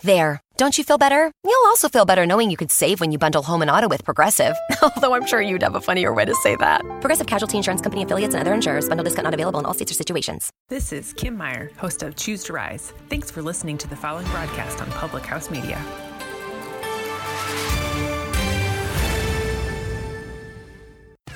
There. Don't you feel better? You'll also feel better knowing you could save when you bundle home and auto with Progressive. Although I'm sure you'd have a funnier way to say that. Progressive Casualty Insurance Company affiliates and other insurers. Bundle discount not available in all states or situations. This is Kim Meyer, host of Choose to Rise. Thanks for listening to the following broadcast on Public House Media.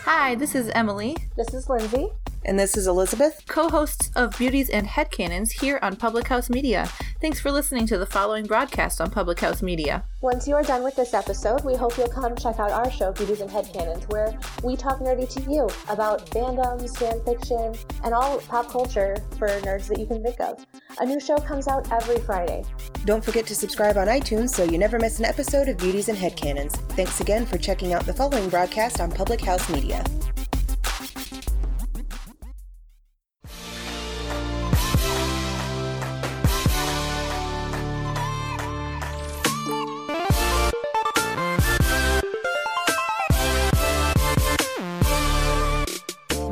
Hi, this is Emily. This is Lindsay. And this is Elizabeth, co-hosts of Beauties and Headcanons here on Public House Media. Thanks for listening to the following broadcast on Public House Media. Once you are done with this episode, we hope you'll come check out our show, Beauties and Headcanons, where we talk nerdy to you about fandoms, fan fiction, and all pop culture for nerds that you can think of. A new show comes out every Friday. Don't forget to subscribe on iTunes so you never miss an episode of Beauties and Headcanons. Thanks again for checking out the following broadcast on Public House Media.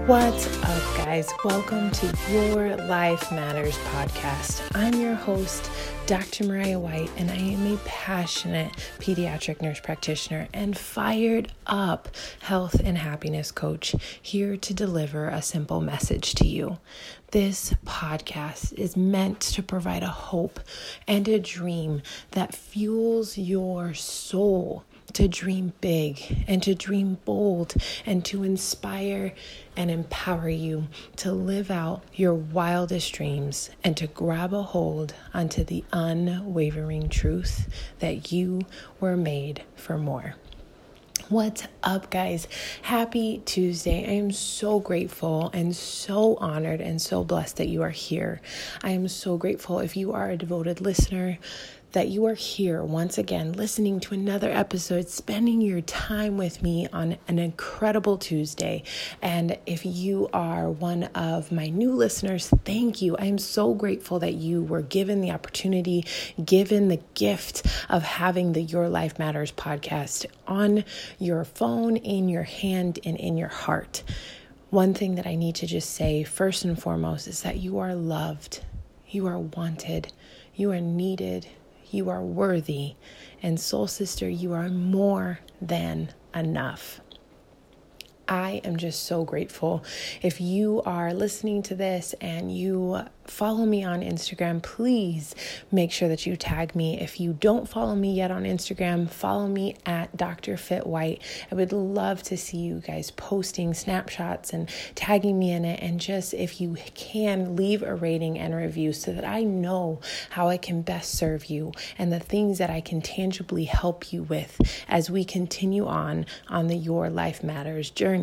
What's up, guys? Welcome to Your Life Matters Podcast. I'm your host, Dr. Mariah White, and I am a passionate pediatric nurse practitioner and fired up health and happiness coach here to deliver a simple message to you. This podcast is meant to provide a hope and a dream that fuels your soul to dream big and to dream bold and to inspire and empower you to live out your wildest dreams and to grab a hold onto the unwavering truth that you were made for more. What's up, guys? Happy Tuesday. I am so grateful and so honored and so blessed that you are here. I am so grateful if you are a devoted listener, that you are here once again listening to another episode, spending your time with me on an incredible Tuesday. And if you are one of my new listeners, thank you. I am so grateful that you were given the opportunity, given the gift of having the Your Life Matters podcast on your phone, in your hand, and in your heart. One thing that I need to just say first and foremost is that you are loved, you are wanted, you are needed. You are worthy, and soul sister, you are more than enough. I am just so grateful. If you are listening to this and you follow me on Instagram, please make sure that you tag me. If you don't follow me yet on Instagram, follow me at Dr. Fit White. I would love to see you guys posting snapshots and tagging me in it. And just if you can, leave a rating and review so that I know how I can best serve you and the things that I can tangibly help you with as we continue on the Your Life Matters journey.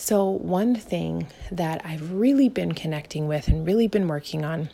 So one thing that I've really been connecting with and really been working on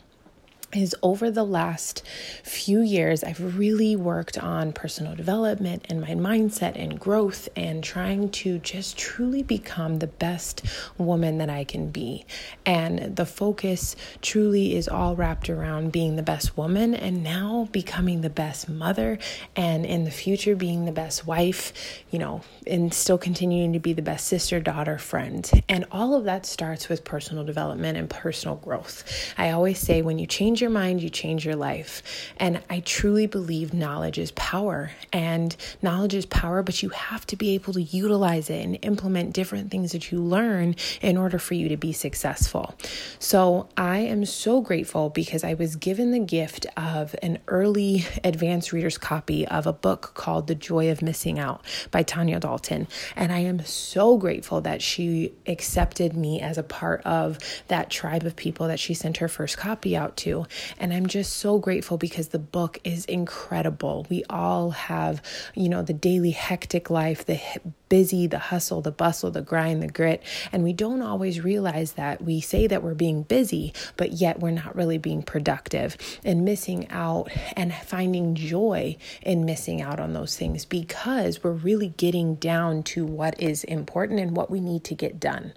is over the last few years, I've really worked on personal development and my mindset and growth and trying to just truly become the best woman that I can be. And the focus truly is all wrapped around being the best woman and now becoming the best mother and in the future being the best wife, you know, and still continuing to be the best sister, daughter, friend. And all of that starts with personal development and personal growth. I always say when you change your mind, you change your life. And I truly believe knowledge is power. And knowledge is power, but you have to be able to utilize it and implement different things that you learn in order for you to be successful. So I am so grateful because I was given the gift of an early advanced reader's copy of a book called The Joy of Missing Out by Tanya Dalton. And I am so grateful that she accepted me as a part of that tribe of people that she sent her first copy out to. And I'm just so grateful because the book is incredible. We all have, you know, the daily hectic life, the busy, the hustle, the bustle, the grind, the grit. And we don't always realize that we say that we're being busy, but yet we're not really being productive and missing out and finding joy in missing out on those things because we're really getting down to what is important and what we need to get done.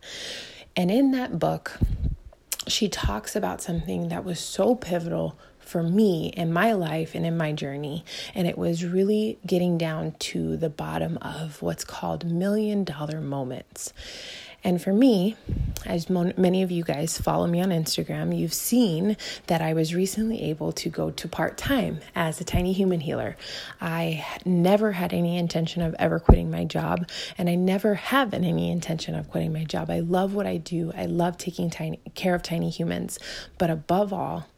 And in that book, she talks about something that was so pivotal for me in my life and in my journey. And it was really getting down to the bottom of what's called $1 million moments. And for me, as many of you guys follow me on Instagram, you've seen that I was recently able to go to part-time as a tiny human healer. I never had any intention of ever quitting my job, and I never have any intention of quitting my job. I love what I do. I love taking care of tiny humans. But above all,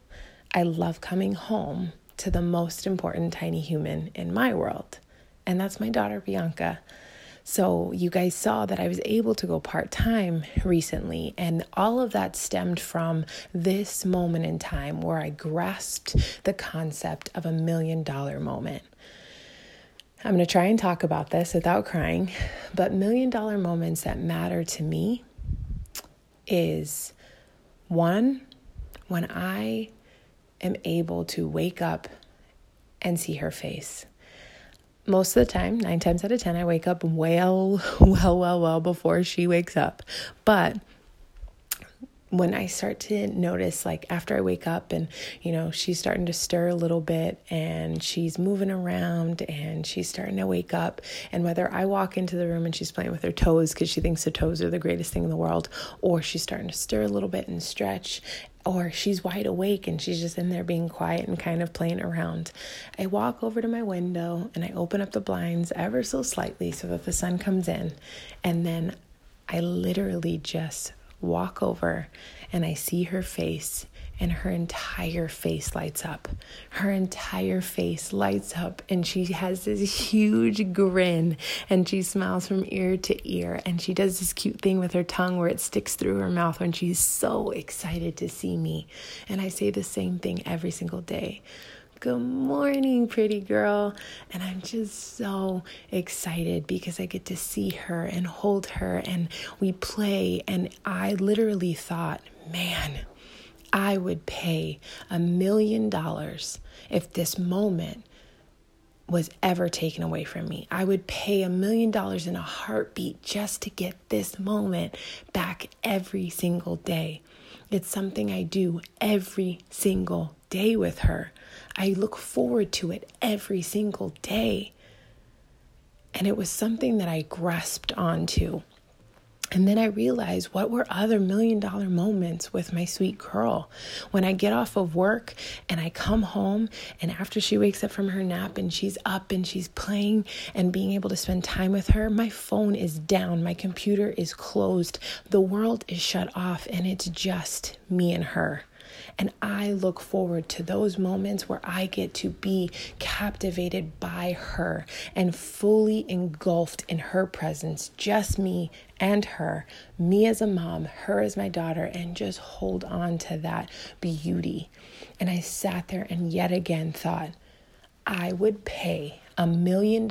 I love coming home to the most important tiny human in my world, and that's my daughter, Bianca. So you guys saw that I was able to go part-time recently, and all of that stemmed from this moment in time where I grasped the concept of $1 million moment. I'm going to try and talk about this without crying, but $1 million moments that matter to me is one, when I am able to wake up and see her face. Most of the time, 9 times out of 10, I wake up well before she wakes up. But when I start to notice, like after I wake up and, you know, she's starting to stir a little bit and she's moving around and she's starting to wake up, and whether I walk into the room and she's playing with her toes because she thinks her toes are the greatest thing in the world, or she's starting to stir a little bit and stretch, or she's wide awake and she's just in there being quiet and kind of playing around, I walk over to my window and I open up the blinds ever so slightly so that the sun comes in. And then I literally just walk over and I see her face, and her entire face lights up. Her entire face lights up, and she has this huge grin, and she smiles from ear to ear, and she does this cute thing with her tongue where it sticks through her mouth when she's so excited to see me. And I say the same thing every single day. Good morning, pretty girl. And I'm just so excited because I get to see her and hold her and we play. And I literally thought, man, I would pay $1 million if this moment was ever taken away from me. I would pay $1 million in a heartbeat just to get this moment back every single day. It's something I do every single day with her. I look forward to it every single day. And it was something that I grasped onto. And then I realized, what were other $1 million moments with my sweet girl? When I get off of work and I come home, and after she wakes up from her nap and she's up and she's playing and being able to spend time with her, my phone is down, my computer is closed, the world is shut off, and it's just me and her. And I look forward to those moments where I get to be captivated by her and fully engulfed in her presence, just me and her, me as a mom, her as my daughter, and just hold on to that beauty. And I sat there and yet again thought, I would pay $1 million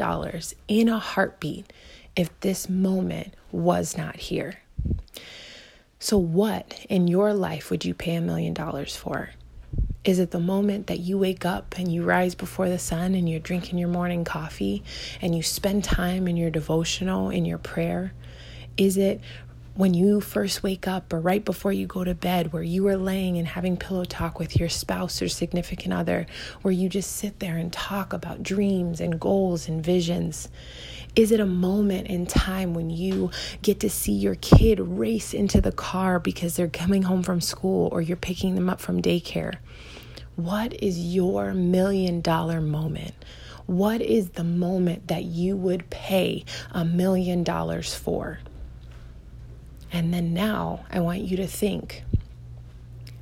in a heartbeat if this moment was not here. So what in your life would you pay $1 million for? Is it the moment that you wake up and you rise before the sun and you're drinking your morning coffee and you spend time in your devotional, in your prayer? Is it when you first wake up or right before you go to bed, where you are laying and having pillow talk with your spouse or significant other, where you just sit there and talk about dreams and goals and visions? Is it a moment in time when you get to see your kid race into the car because they're coming home from school or you're picking them up from daycare? What is your $1 million moment? What is the moment that you would pay $1 million for? And then now I want you to think,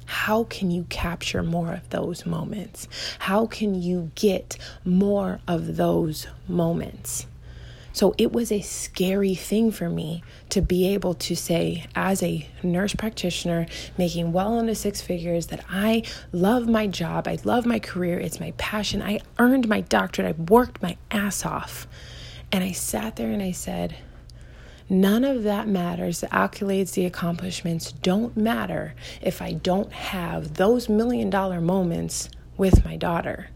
how can you capture more of those moments? How can you get more of those moments? So it was a scary thing for me to be able to say, as a nurse practitioner making well into six figures, that I love my job, I love my career, it's my passion, I earned my doctorate, I worked my ass off. And I sat there and I said, none of that matters. The accolades, the accomplishments don't matter if I don't have those $1 million moments with my daughter.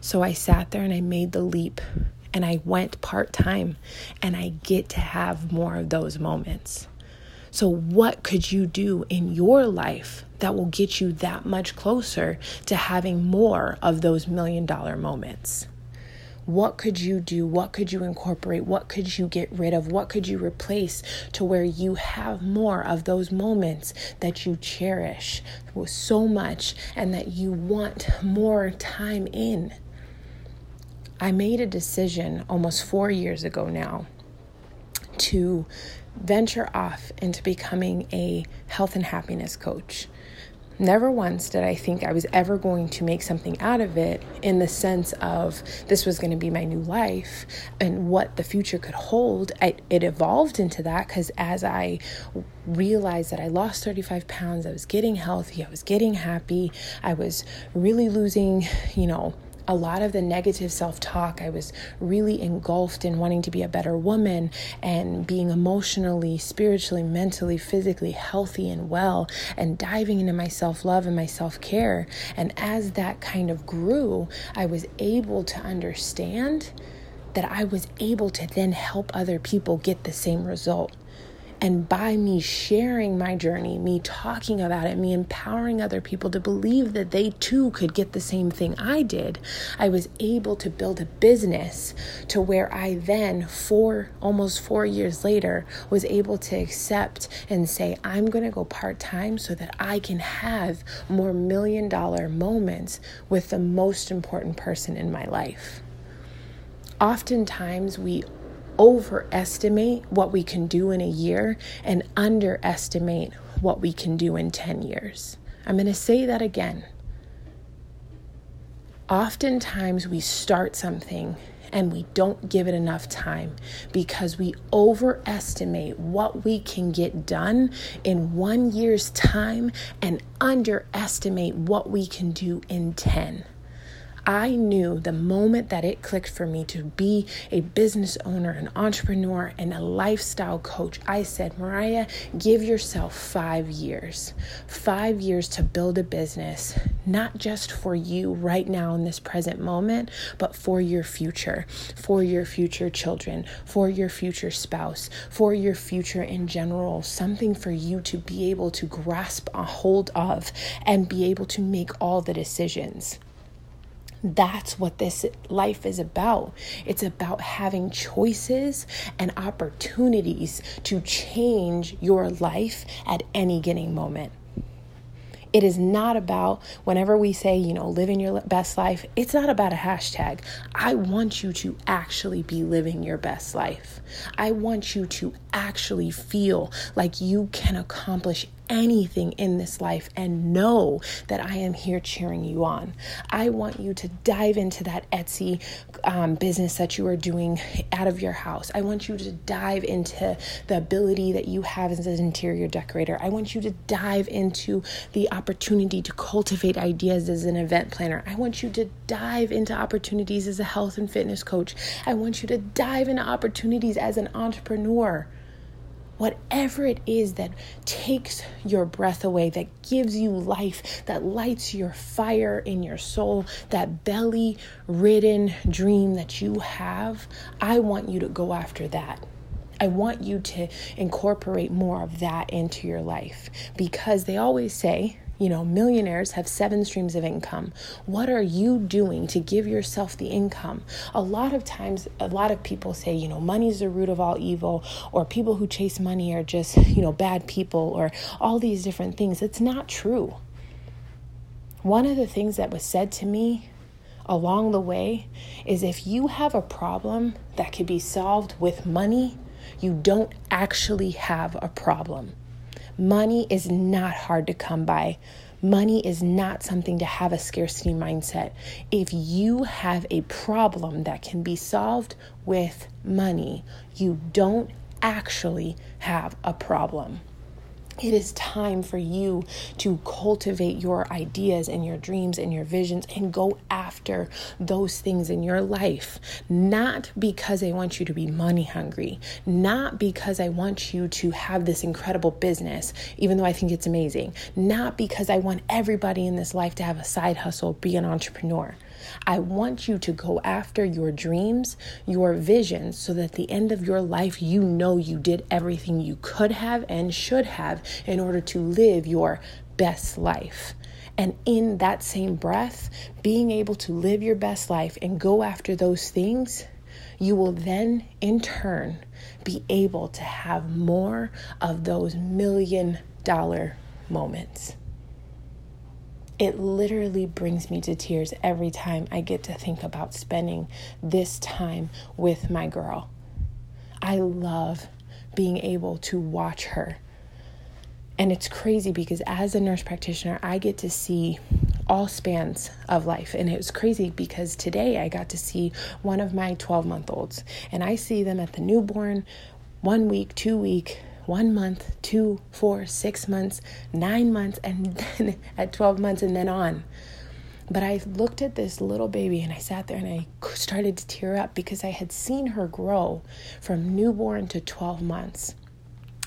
So I sat there and I made the leap. And I went part-time, and I get to have more of those moments. So what could you do in your life that will get you that much closer to having more of those $1 million moments? What could you do? What could you incorporate? What could you get rid of? What could you replace to where you have more of those moments that you cherish so much and that you want more time in? I made a decision almost 4 years ago now to venture off into becoming a health and happiness coach. Never once did I think I was ever going to make something out of it in the sense of this was going to be my new life and what the future could hold. It evolved into that because as I realized that I lost 35 pounds, I was getting healthy, I was getting happy, I was really losing, a lot of the negative self-talk. I was really engulfed in wanting to be a better woman and being emotionally, spiritually, mentally, physically healthy and well, and diving into my self-love and my self-care. And as that kind of grew, I was able to understand that I was able to then help other people get the same result. And by me sharing my journey, me talking about it, me empowering other people to believe that they too could get the same thing I did, I was able to build a business to where I then, almost 4 years later, was able to accept and say, I'm going to go part-time so that I can have more $1 million moments with the most important person in my life. Oftentimes, we overestimate what we can do in a year and underestimate what we can do in 10 years. I'm going to say that again. Oftentimes we start something and we don't give it enough time because we overestimate what we can get done in 1 year's time and underestimate what we can do in 10. I knew the moment that it clicked for me to be a business owner, an entrepreneur, and a lifestyle coach, I said, Mariah, give yourself 5 years. 5 years to build a business, not just for you right now in this present moment, but for your future children, for your future spouse, for your future in general, something for you to be able to grasp a hold of and be able to make all the decisions. That's what this life is about. It's about having choices and opportunities to change your life at any given moment. It is not about, whenever we say, living your best life, it's not about a hashtag. I want you to actually be living your best life. I want you to actually feel like you can accomplish anything in this life and know that I am here cheering you on. I want you to dive into that Etsy business that you are doing out of your house. I want you to dive into the ability that you have as an interior decorator. I want you to dive into the opportunity to cultivate ideas as an event planner. I want you to dive into opportunities as a health and fitness coach. I want you to dive into opportunities as an entrepreneur. Whatever it is that takes your breath away, that gives you life, that lights your fire in your soul, that belly-ridden dream that you have, I want you to go after that. I want you to incorporate more of that into your life because they always say, millionaires have 7 streams of income. What are you doing to give yourself the income? A lot of times, a lot of people say, money's the root of all evil, or people who chase money are just, bad people, or all these different things. It's not true. One of the things that was said to me along the way is if you have a problem that could be solved with money, you don't actually have a problem. Money is not hard to come by. Money is not something to have a scarcity mindset. If you have a problem that can be solved with money, you don't actually have a problem. It is time for you to cultivate your ideas and your dreams and your visions and go after those things in your life. Not because I want you to be money hungry, not because I want you to have this incredible business, even though I think it's amazing, not because I want everybody in this life to have a side hustle, be an entrepreneur. I want you to go after your dreams, your visions, so that at the end of your life, you know you did everything you could have and should have in order to live your best life. And in that same breath, being able to live your best life and go after those things, you will then, in turn, be able to have more of those $1 million moments. It literally brings me to tears every time I get to think about spending this time with my girl. I love being able to watch her. And it's crazy because as a nurse practitioner, I get to see all spans of life. And it was crazy because today I got to see one of my 12-month-olds. And I see them at the newborn, 1 week, 2 week, 1 month, 2, 4, 6 months, 9 months, and then at 12 months and then on. But I looked at this little baby and I sat there and I started to tear up because I had seen her grow from newborn to 12 months.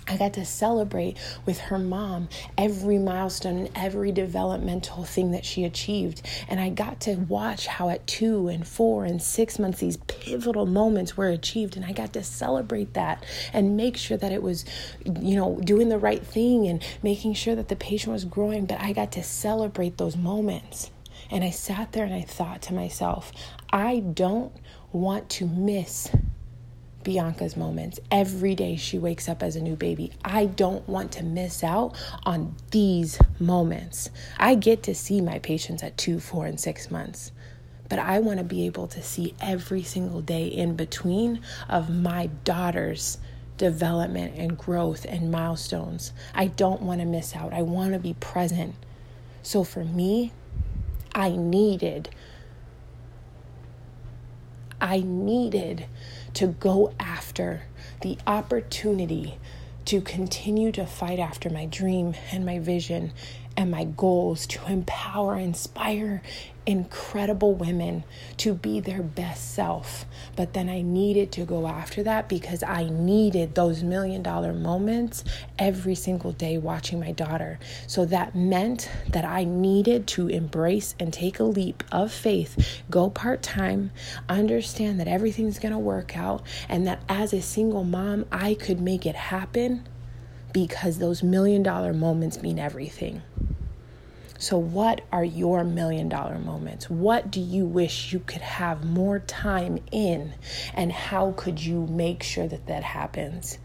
I got to celebrate with her mom every milestone and every developmental thing that she achieved. And I got to watch how at 2 and 4 and 6 months, these pivotal moments were achieved. And I got to celebrate that and make sure that it was, doing the right thing and making sure that the patient was growing. But I got to celebrate those moments. And I sat there and I thought to myself, I don't want to miss Bianca's moments. Every day she wakes up as a new baby. I don't want to miss out on these moments. I get to see my patients at 2, 4, and 6 months, but I want to be able to see every single day in between of my daughter's development and growth and milestones. I don't want to miss out. I want to be present. So for me, I needed to go after the opportunity to continue to fight after my dream and my vision and my goals, to empower, inspire incredible women to be their best self. But then I needed to go after that because I needed those $1 million moments every single day watching my daughter. So that meant that I needed to embrace and take a leap of faith, go part-time, understand that everything's going to work out, and that as a single mom, I could make it happen because those $1 million moments mean everything. So what are your $1 million moments? What do you wish you could have more time in? And how could you make sure that that happens?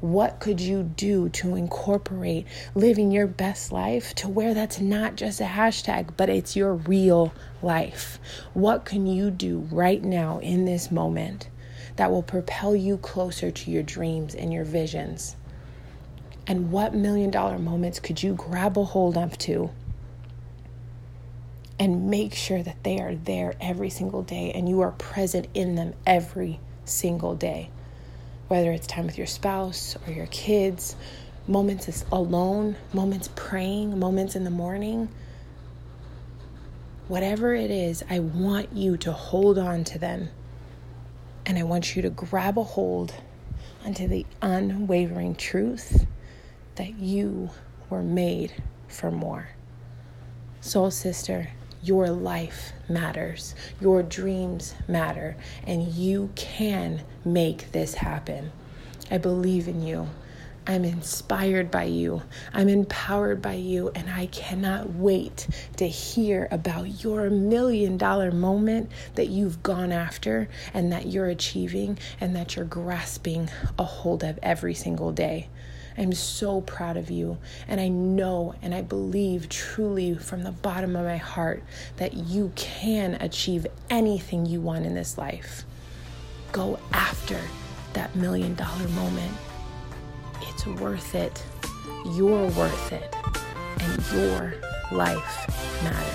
What could you do to incorporate living your best life to where that's not just a hashtag, but it's your real life? What can you do right now in this moment that will propel you closer to your dreams and your visions? And what $1 million moments could you grab a hold of to and make sure that they are there every single day and you are present in them every single day? Whether it's time with your spouse or your kids, moments alone, moments praying, moments in the morning, whatever it is, I want you to hold on to them. And I want you to grab a hold onto the unwavering truth that you were made for more. Soul sister, your life matters, your dreams matter, and you can make this happen. I believe in you. I'm inspired by you. I'm empowered by you, and I cannot wait to hear about your $1 million moment that you've gone after and that you're achieving and that you're grasping a hold of every single day. I'm so proud of you, and I know and I believe truly from the bottom of my heart that you can achieve anything you want in this life. Go after that $1 million moment. It's worth it. You're worth it, and your life matters.